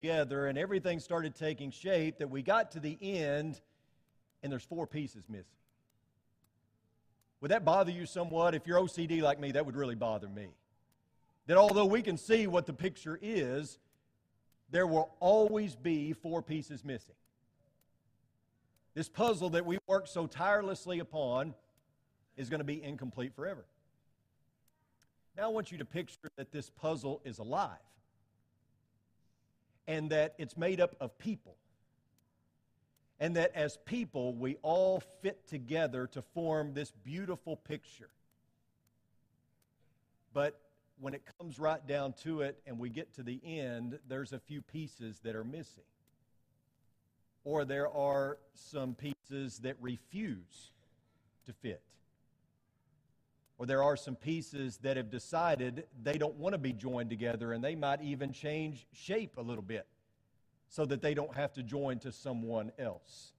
together, and everything started taking shape, that we got to the end, and there's 4 pieces missing. Would that bother you somewhat? If you're OCD like me, that would really bother me. That although we can see what the picture is, there will always be 4 pieces missing. This puzzle that we work so tirelessly upon is going to be incomplete forever. Now I want you to picture that this puzzle is alive and that it's made up of people, and that as people we all fit together to form this beautiful picture. But when it comes right down to it and we get to the end, there's a few pieces that are missing. Or there are some pieces that refuse to fit. Or there are some pieces that have decided they don't want to be joined together, and they might even change shape a little bit so that they don't have to join to someone else.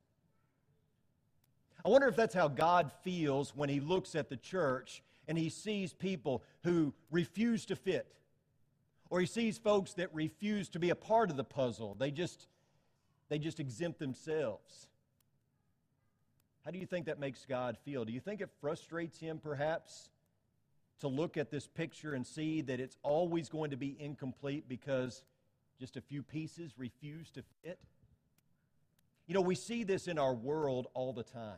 I wonder if that's how God feels when He looks at the church and He sees people who refuse to fit, or He sees folks that refuse to be a part of the puzzle. They just exempt themselves. How do you think that makes God feel? Do you think it frustrates Him, perhaps, to look at this picture and see that it's always going to be incomplete because just a few pieces refuse to fit? You know, we see this in our world all the time.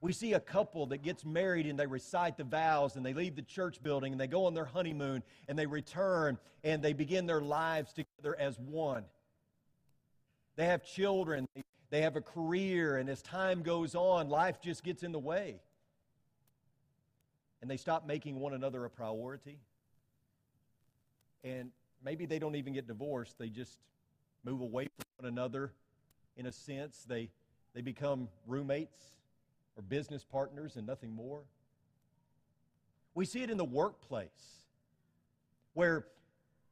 We see a couple that gets married and they recite the vows and they leave the church building and they go on their honeymoon and they return and they begin their lives together as one. They have children. They have a career, and as time goes on, life just gets in the way. And they stop making one another a priority. And maybe they don't even get divorced. They just move away from one another in a sense. They become roommates or business partners and nothing more. We see it in the workplace where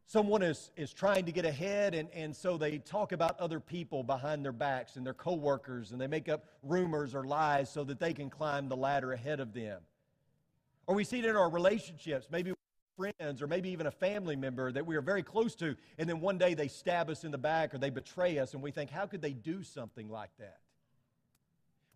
someone is trying to get ahead, and so they talk about other people behind their backs and their coworkers, and they make up rumors or lies so that they can climb the ladder ahead of them. Or we see it in our relationships, maybe with friends or maybe even a family member that we are very close to, and then one day they stab us in the back or they betray us, and we think, how could they do something like that?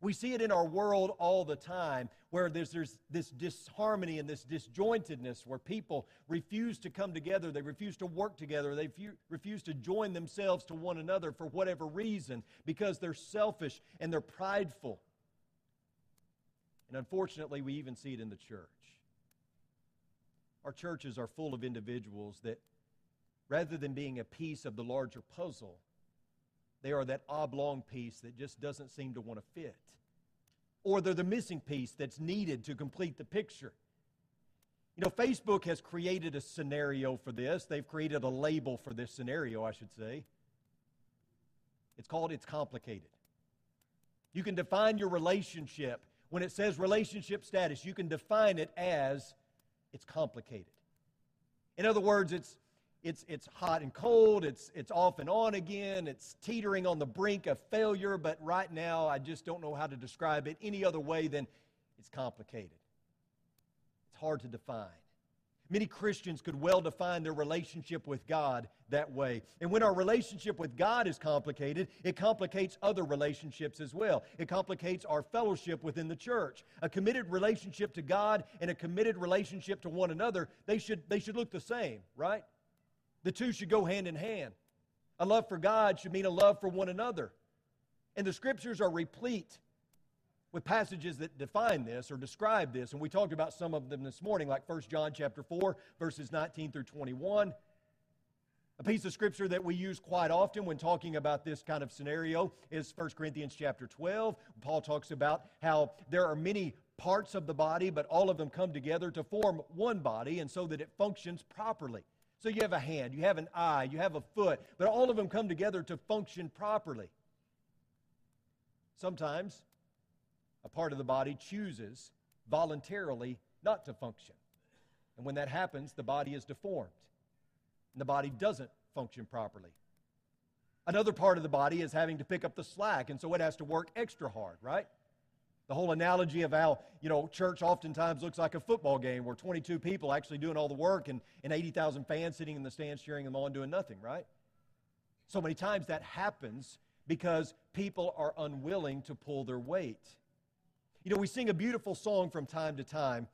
We see it in our world all the time where there's this disharmony and this disjointedness where people refuse to come together, they refuse to work together, they refuse to join themselves to one another for whatever reason because they're selfish and they're prideful. And unfortunately, we even see it in the church. Our churches are full of individuals that, rather than being a piece of the larger puzzle, they are that oblong piece that just doesn't seem to want to fit. Or they're the missing piece that's needed to complete the picture. You know, Facebook has created a scenario for this. They've created a label for this scenario, I should say. It's called "It's Complicated." You can define your relationship. When it says relationship status, you can define it as it's complicated. In other words, it's hot and cold, it's off and on again, it's teetering on the brink of failure, but right now I just don't know how to describe it any other way than it's complicated. It's hard to define. Many Christians could well define their relationship with God that way. And when our relationship with God is complicated, it complicates other relationships as well. It complicates our fellowship within the church. A committed relationship to God and a committed relationship to one another, they should look the same, right? The two should go hand in hand. A love for God should mean a love for one another. And the Scriptures are replete with passages that define this or describe this. And we talked about some of them this morning, like 1 John chapter 4, verses 19 through 21. A piece of Scripture that we use quite often when talking about this kind of scenario is 1 Corinthians chapter 12. Paul talks about how there are many parts of the body, but all of them come together to form one body, and so that it functions properly. So you have a hand, you have an eye, you have a foot, but all of them come together to function properly. Sometimes a part of the body chooses voluntarily not to function. And when that happens, the body is deformed, and the body doesn't function properly. Another part of the body is having to pick up the slack, and so it has to work extra hard, right? The whole analogy of how, you know, church oftentimes looks like a football game where 22 people actually doing all the work and 80,000 fans sitting in the stands cheering them on doing nothing, right? So many times that happens because people are unwilling to pull their weight. You know, we sing a beautiful song from time to time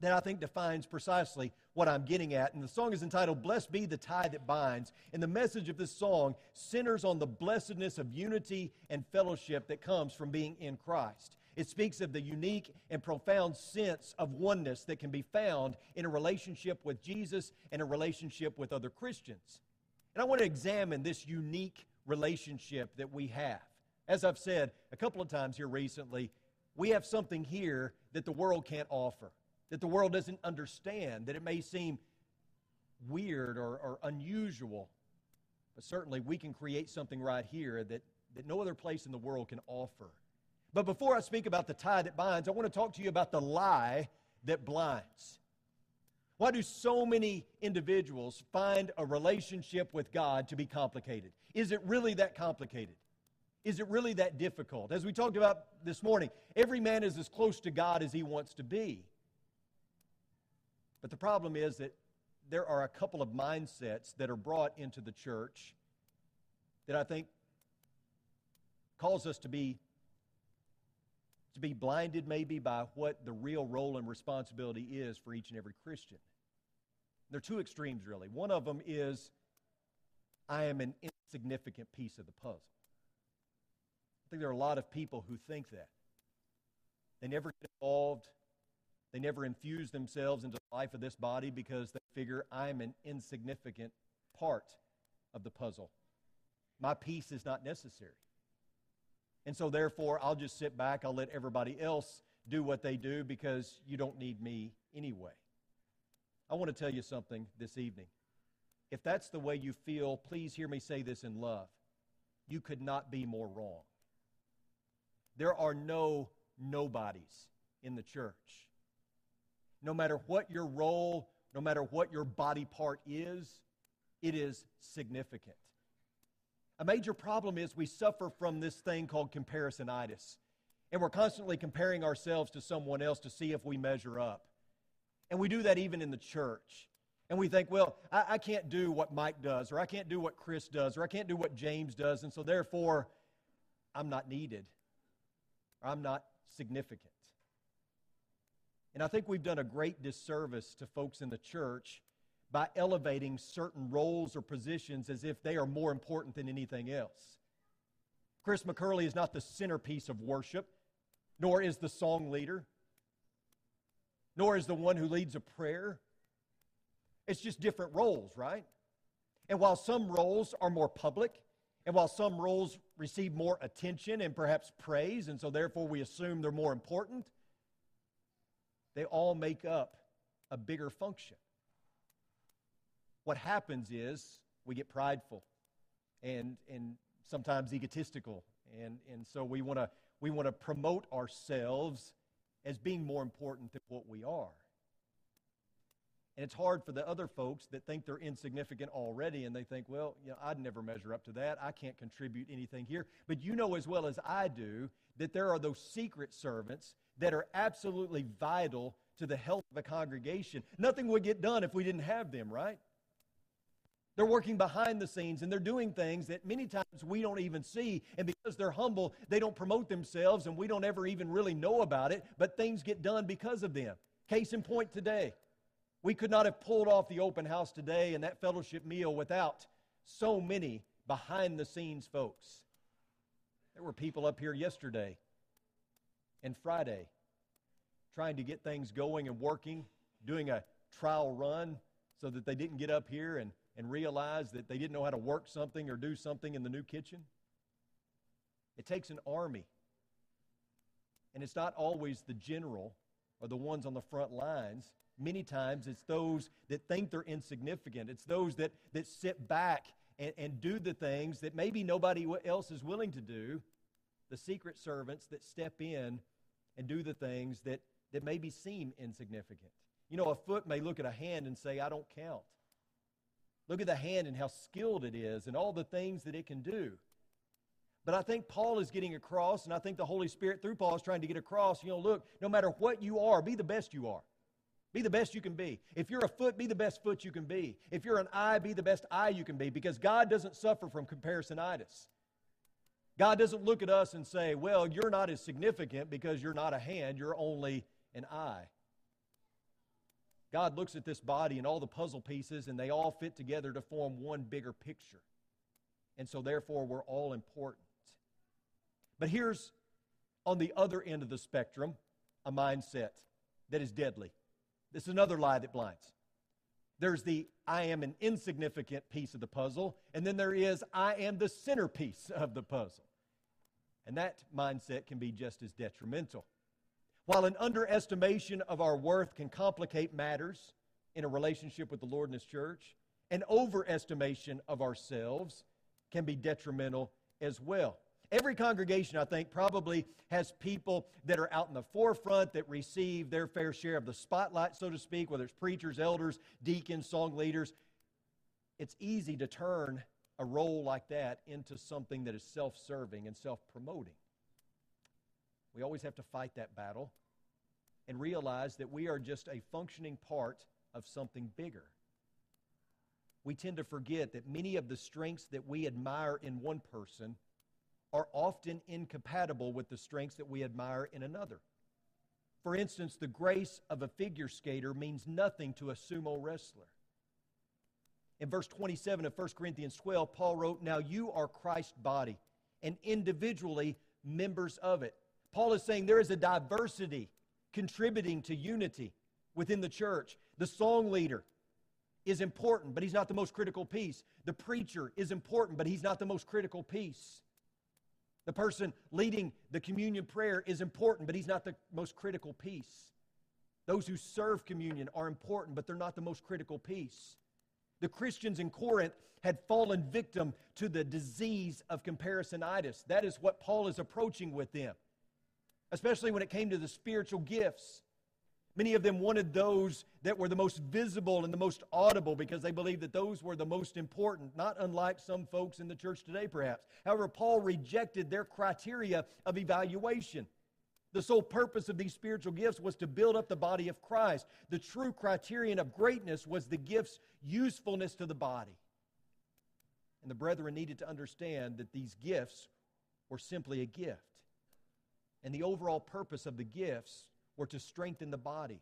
that I think defines precisely what I'm getting at. And the song is entitled, Blessed Be the Tie That Binds. And the message of this song centers on the blessedness of unity and fellowship that comes from being in Christ. It speaks of the unique and profound sense of oneness that can be found in a relationship with Jesus and a relationship with other Christians. And I want to examine this unique relationship that we have. As I've said a couple of times here recently, we have something here that the world can't offer, that the world doesn't understand, that it may seem weird or unusual, but certainly we can create something right here that no other place in the world can offer. But before I speak about the tie that binds, I want to talk to you about the lie that blinds. Why do so many individuals find a relationship with God to be complicated? Is it really that complicated? Is it really that difficult? As we talked about this morning, every man is as close to God as he wants to be. But the problem is that there are a couple of mindsets that are brought into the church that I think cause us to be blinded maybe by what the real role and responsibility is for each and every Christian. There are two extremes, really. One of them is, I am an insignificant piece of the puzzle. I think there are a lot of people who think that. They never get involved. They never infuse themselves into the life of this body because they figure I'm an insignificant part of the puzzle. My piece is not necessary. And so therefore, I'll just sit back, I'll let everybody else do what they do because you don't need me anyway. I want to tell you something this evening. If that's the way you feel, please hear me say this in love. You could not be more wrong. There are no nobodies in the church. No matter what your role, no matter what your body part is, it is significant. A major problem is we suffer from this thing called comparisonitis, and we're constantly comparing ourselves to someone else to see if we measure up. And we do that even in the church. And we think, well, I can't do what Mike does, or I can't do what Chris does, or I can't do what James does, and so therefore I'm not needed, or I'm not significant. And I think we've done a great disservice to folks in the church by elevating certain roles or positions as if they are more important than anything else. Chris McCurley is not the centerpiece of worship, nor is the song leader, nor is the one who leads a prayer. It's just different roles, right? And while some roles are more public, and while some roles receive more attention and perhaps praise, and so therefore we assume they're more important, they all make up a bigger function. What happens is we get prideful and sometimes egotistical, and so we want to promote ourselves as being more important than what we are. And it's hard for the other folks that think they're insignificant already, and they think, well, you know, I'd never measure up to that. I can't contribute anything here. But you know as well as I do that there are those secret servants that are absolutely vital to the health of a congregation. Nothing would get done if we didn't have them, right? They're working behind the scenes, and they're doing things that many times we don't even see, and because they're humble, they don't promote themselves, and we don't ever even really know about it, but things get done because of them. Case in point today, we could not have pulled off the open house today and that fellowship meal without so many behind-the-scenes folks. There were people up here yesterday and Friday, trying to get things going and working, doing a trial run so that they didn't get up here and realize that they didn't know how to work something or do something in the new kitchen. It takes an army. And it's not always the general or the ones on the front lines. Many times it's those that think they're insignificant. It's those that sit back and do the things that maybe nobody else is willing to do. The secret servants that step in and do the things that maybe seem insignificant. You know, a foot may look at a hand and say, I don't count. Look at the hand and how skilled it is and all the things that it can do. But I think Paul is getting across, and I think the Holy Spirit through Paul is trying to get across, you know, look, no matter what you are, be the best you are. Be the best you can be. If you're a foot, be the best foot you can be. If you're an eye, be the best eye you can be, because God doesn't suffer from comparisonitis. God doesn't look at us and say, well, you're not as significant because you're not a hand, you're only an eye. God looks at this body and all the puzzle pieces, and they all fit together to form one bigger picture. And so, therefore, we're all important. But here's, on the other end of the spectrum, a mindset that is deadly. This is another lie that blinds. There's the I am an insignificant piece of the puzzle, and then there is I am the centerpiece of the puzzle. And that mindset can be just as detrimental. While an underestimation of our worth can complicate matters in a relationship with the Lord and His church, an overestimation of ourselves can be detrimental as well. Every congregation, I think, probably has people that are out in the forefront that receive their fair share of the spotlight, so to speak, whether it's preachers, elders, deacons, song leaders. It's easy to turn a role like that into something that is self-serving and self-promoting. We always have to fight that battle and realize that we are just a functioning part of something bigger. We tend to forget that many of the strengths that we admire in one person are often incompatible with the strengths that we admire in another. For instance, the grace of a figure skater means nothing to a sumo wrestler. In verse 27 of 1 Corinthians 12, Paul wrote, "Now you are Christ's body, and individually members of it." Paul is saying there is a diversity contributing to unity within the church. The song leader is important, but he's not the most critical piece. The preacher is important, but he's not the most critical piece. The person leading the communion prayer is important, but he's not the most critical piece. Those who serve communion are important, but they're not the most critical piece. The Christians in Corinth had fallen victim to the disease of comparisonitis. That is what Paul is approaching with them, especially when it came to the spiritual gifts. Many of them wanted those that were the most visible and the most audible because they believed that those were the most important, not unlike some folks in the church today, perhaps. However, Paul rejected their criteria of evaluation. The sole purpose of these spiritual gifts was to build up the body of Christ. The true criterion of greatness was the gift's usefulness to the body. And the brethren needed to understand that these gifts were simply a gift. And the overall purpose of the gifts were to strengthen the body.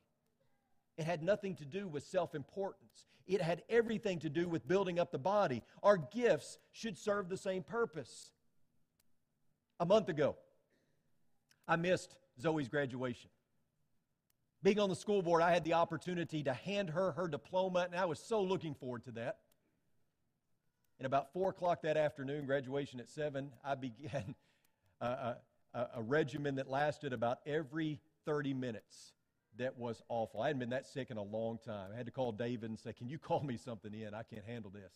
It had nothing to do with self-importance. It had everything to do with building up the body. Our gifts should serve the same purpose. A month ago, I missed Zoe's graduation. Being on the school board, I had the opportunity to hand her her diploma, and I was so looking forward to that. And about 4 o'clock that afternoon, graduation at 7, I began a regimen that lasted about every 30 minutes that was awful. I hadn't been that sick in a long time. I had to call David and say, "Can you call me something in? I can't handle this."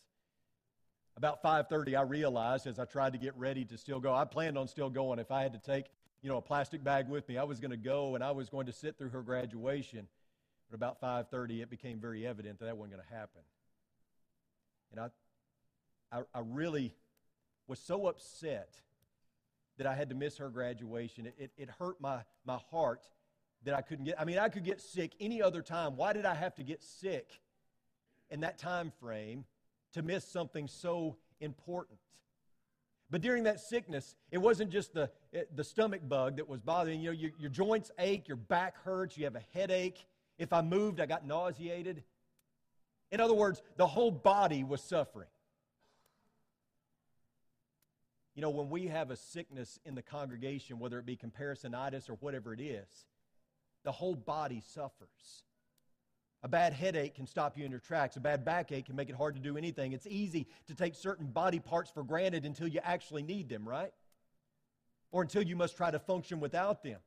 About 5:30, I realized as I tried to get ready to still go, I planned on still going. If I had to take, a plastic bag with me, I was going to go and I was going to sit through her graduation. But about 5:30, it became very evident that wasn't going to happen. And I really was so upset that I had to miss her graduation. It hurt my heart that I couldn't get. I could get sick any other time. Why did I have to get sick in that time frame to miss something so important? But during that sickness, it wasn't just the stomach bug that was bothering you. Your joints ache, your back hurts, you have a headache. If I moved, I got nauseated. In other words, the whole body was suffering. When we have a sickness in the congregation, whether it be comparisonitis or whatever it is, the whole body suffers. A bad headache can stop you in your tracks. A bad backache can make it hard to do anything. It's easy to take certain body parts for granted until you actually need them, right? Or until you must try to function without them.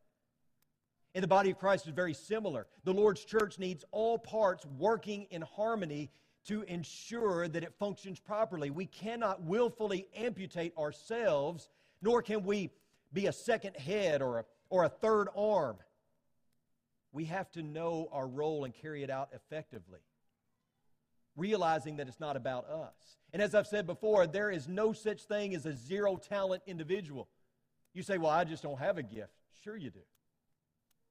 And the body of Christ is very similar. The Lord's church needs all parts working in harmony to ensure that it functions properly. We cannot willfully amputate ourselves, nor can we be a second head or a third arm. We have to know our role and carry it out effectively, realizing that it's not about us. And as I've said before, there is no such thing as a zero-talent individual. You say, "Well, I just don't have a gift." Sure you do.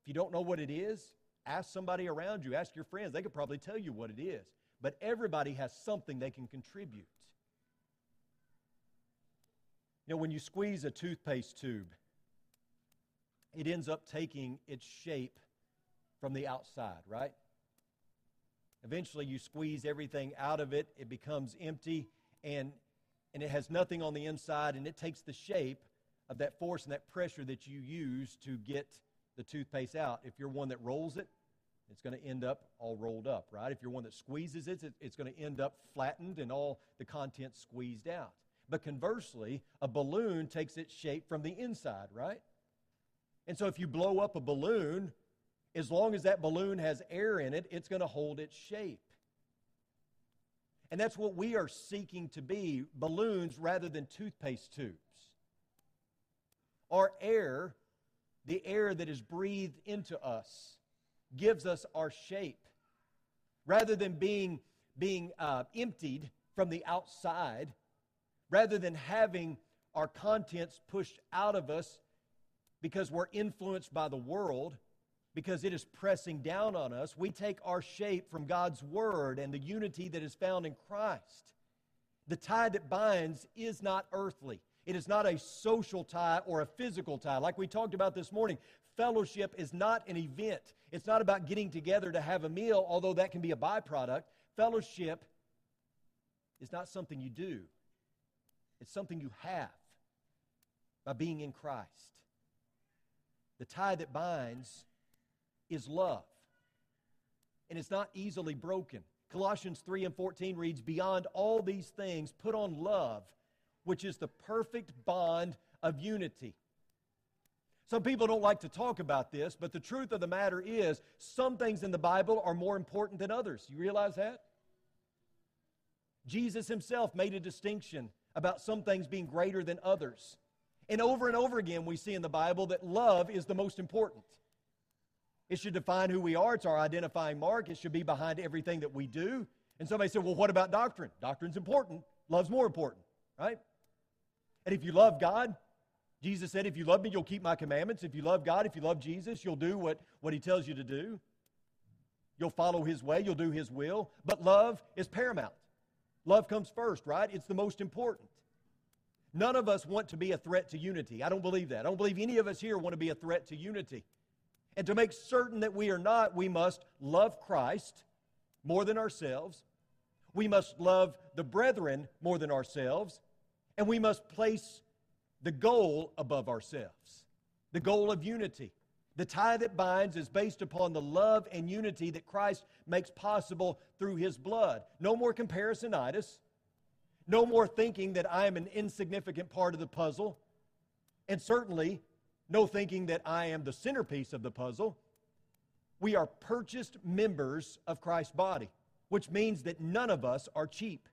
If you don't know what it is, Ask somebody around you. Ask your friends. They could probably tell you what it is. But everybody has something they can contribute. You know, when you squeeze a toothpaste tube, it ends up taking its shape from the outside, right? Eventually you squeeze everything out of it, it becomes empty, and it has nothing on the inside, and it takes the shape of that force and that pressure that you use to get the toothpaste out. If you're one that rolls it, it's going to end up all rolled up, right? If you're one that squeezes it, it's going to end up flattened and all the contents squeezed out. But conversely, a balloon takes its shape from the inside, right? And so if you blow up a balloon, as long as that balloon has air in it, it's going to hold its shape. And that's what we are seeking to be, balloons rather than toothpaste tubes. Our air, the air that is breathed into us, gives us our shape. Rather than being emptied from the outside, rather than having our contents pushed out of us because we're influenced by the world, because it is pressing down on us, we take our shape from God's Word and the unity that is found in Christ. The tie that binds is not earthly. It is not a social tie or a physical tie. Like we talked about this morning, fellowship is not an event. It's not about getting together to have a meal, although that can be a byproduct. Fellowship is not something you do. It's something you have by being in Christ. The tie that binds is love, and it's not easily broken. Colossians 3:14 reads, "Beyond all these things, put on love, which is the perfect bond of unity." Some people don't like to talk about this, but the truth of the matter is, some things in the Bible are more important than others. You realize that? Jesus himself made a distinction about some things being greater than others. And over again we see in the Bible that love is the most important. It should define who we are. It's our identifying mark. It should be behind everything that we do. And somebody said, well, what about doctrine? Doctrine's important. Love's more important, right? And if you love God, Jesus said, if you love me, you'll keep my commandments. If you love God, if you love Jesus, you'll do what he tells you to do. You'll follow his way. You'll do his will. But love is paramount. Love comes first, right? It's the most important. None of us want to be a threat to unity. I don't believe that. I don't believe any of us here want to be a threat to unity. And to make certain that we are not, we must love Christ more than ourselves. We must love the brethren more than ourselves. And we must place the goal above ourselves, the goal of unity. The tie that binds is based upon the love and unity that Christ makes possible through his blood. No more comparisonitis. No more thinking that I am an insignificant part of the puzzle. And certainly, no thinking that I am the centerpiece of the puzzle. We are purchased members of Christ's body, which means that none of us are cheap.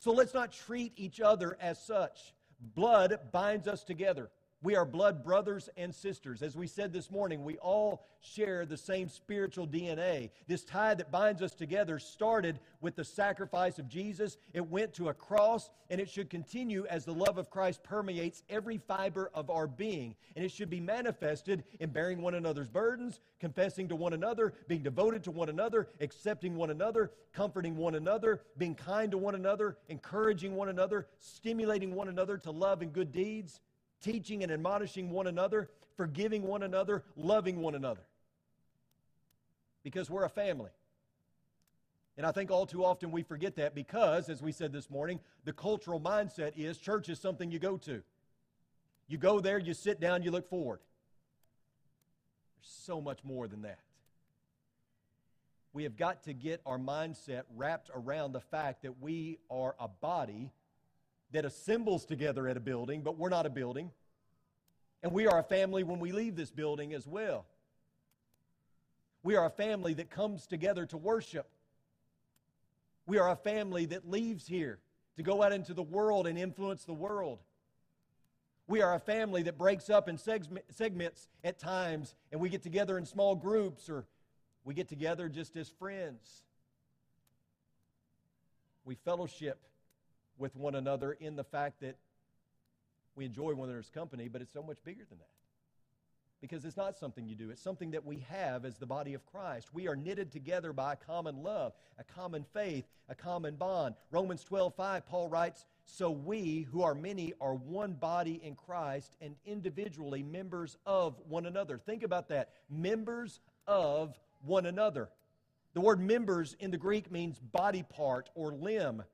So let's not treat each other as such. Blood binds us together. We are blood brothers and sisters. As we said this morning, we all share the same spiritual DNA. This tie that binds us together started with the sacrifice of Jesus. It went to a cross, and it should continue as the love of Christ permeates every fiber of our being. And it should be manifested in bearing one another's burdens, confessing to one another, being devoted to one another, accepting one another, comforting one another, being kind to one another, encouraging one another, stimulating one another to love and good deeds, teaching and admonishing one another, forgiving one another, loving one another. Because we're a family. And I think all too often we forget that because, as we said this morning, the cultural mindset is church is something you go to. You go there, you sit down, you look forward. There's so much more than that. We have got to get our mindset wrapped around the fact that we are a body that assembles together at a building, but we're not a building. And we are a family when we leave this building as well. We are a family that comes together to worship. We are a family that leaves here to go out into the world and influence the world. We are a family that breaks up in segments at times, and we get together in small groups, or we get together just as friends. We fellowship with one another in the fact that we enjoy one another's company, but it's so much bigger than that. because it's not something you do. It's something that we have as the body of Christ. We are knitted together by a common love, a common faith, a common bond. Romans 12:5, Paul writes, "So we, who are many, are one body in Christ and individually members of one another." Think about that. Members of one another. The word members in the Greek means body part or limb.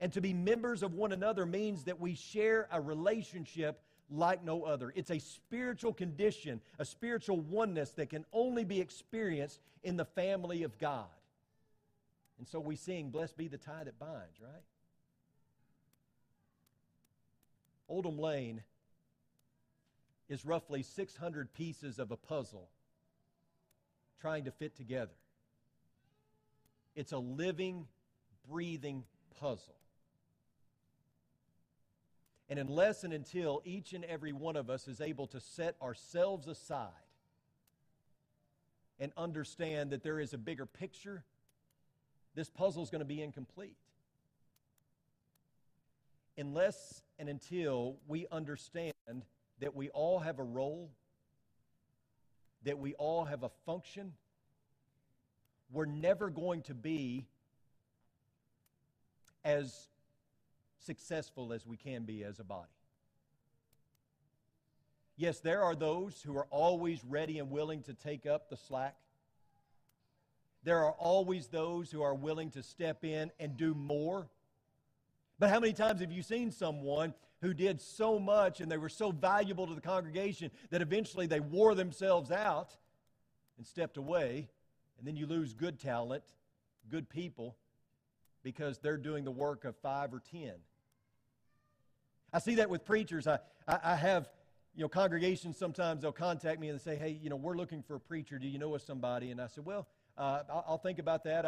And to be members of one another means that we share a relationship like no other. It's a spiritual condition, a spiritual oneness that can only be experienced in the family of God. And so we sing, "Blessed Be the Tie That Binds," right? Oldham Lane is roughly 600 pieces of a puzzle trying to fit together. It's a living, breathing puzzle. And unless and until each and every one of us is able to set ourselves aside and understand that there is a bigger picture, this puzzle is going to be incomplete. Unless and until we understand that we all have a role, that we all have a function, we're never going to be as successful as we can be as a body. Yes, there are those who are always ready and willing to take up the slack. There are always those who are willing to step in and do more. But how many times have you seen someone who did so much and they were so valuable to the congregation that eventually they wore themselves out and stepped away, and then you lose good talent, good people, because they're doing the work of 5 or 10. I see that with preachers. I have, congregations sometimes they'll contact me and they say, "Hey, we're looking for a preacher. Do you know of somebody?" And I said, "Well, I'll think about that.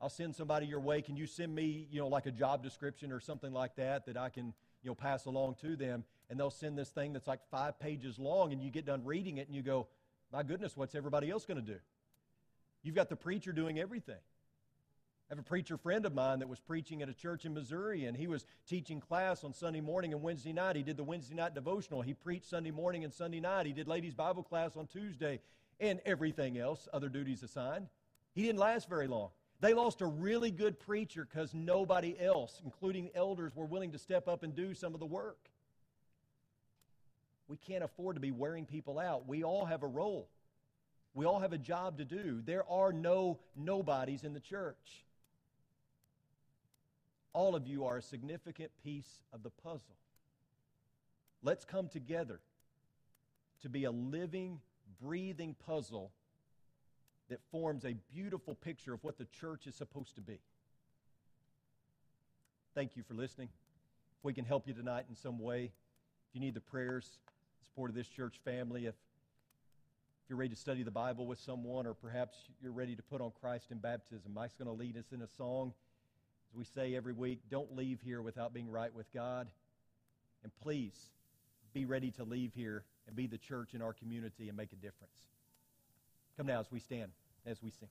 I'll send somebody your way. Can you send me, like a job description or something like that I can, pass along to them?" And they'll send this thing that's like 5 pages long, and you get done reading it and you go, "My goodness, what's everybody else going to do?" You've got the preacher doing everything. I have a preacher friend of mine that was preaching at a church in Missouri, and he was teaching class on Sunday morning and Wednesday night. He did the Wednesday night devotional. He preached Sunday morning and Sunday night. He did ladies' Bible class on Tuesday and everything else, other duties assigned. He didn't last very long. They lost a really good preacher because nobody else, including elders, were willing to step up and do some of the work. We can't afford to be wearing people out. We all have a role. We all have a job to do. There are no nobodies in the church. All of you are a significant piece of the puzzle. Let's come together to be a living, breathing puzzle that forms a beautiful picture of what the church is supposed to be. Thank you for listening. If we can help you tonight in some way, if you need the prayers, the support of this church family, if you're ready to study the Bible with someone, or perhaps you're ready to put on Christ in baptism, Mike's going to lead us in a song. As we say every week, don't leave here without being right with God. And please, be ready to leave here and be the church in our community and make a difference. Come now as we stand, as we sing.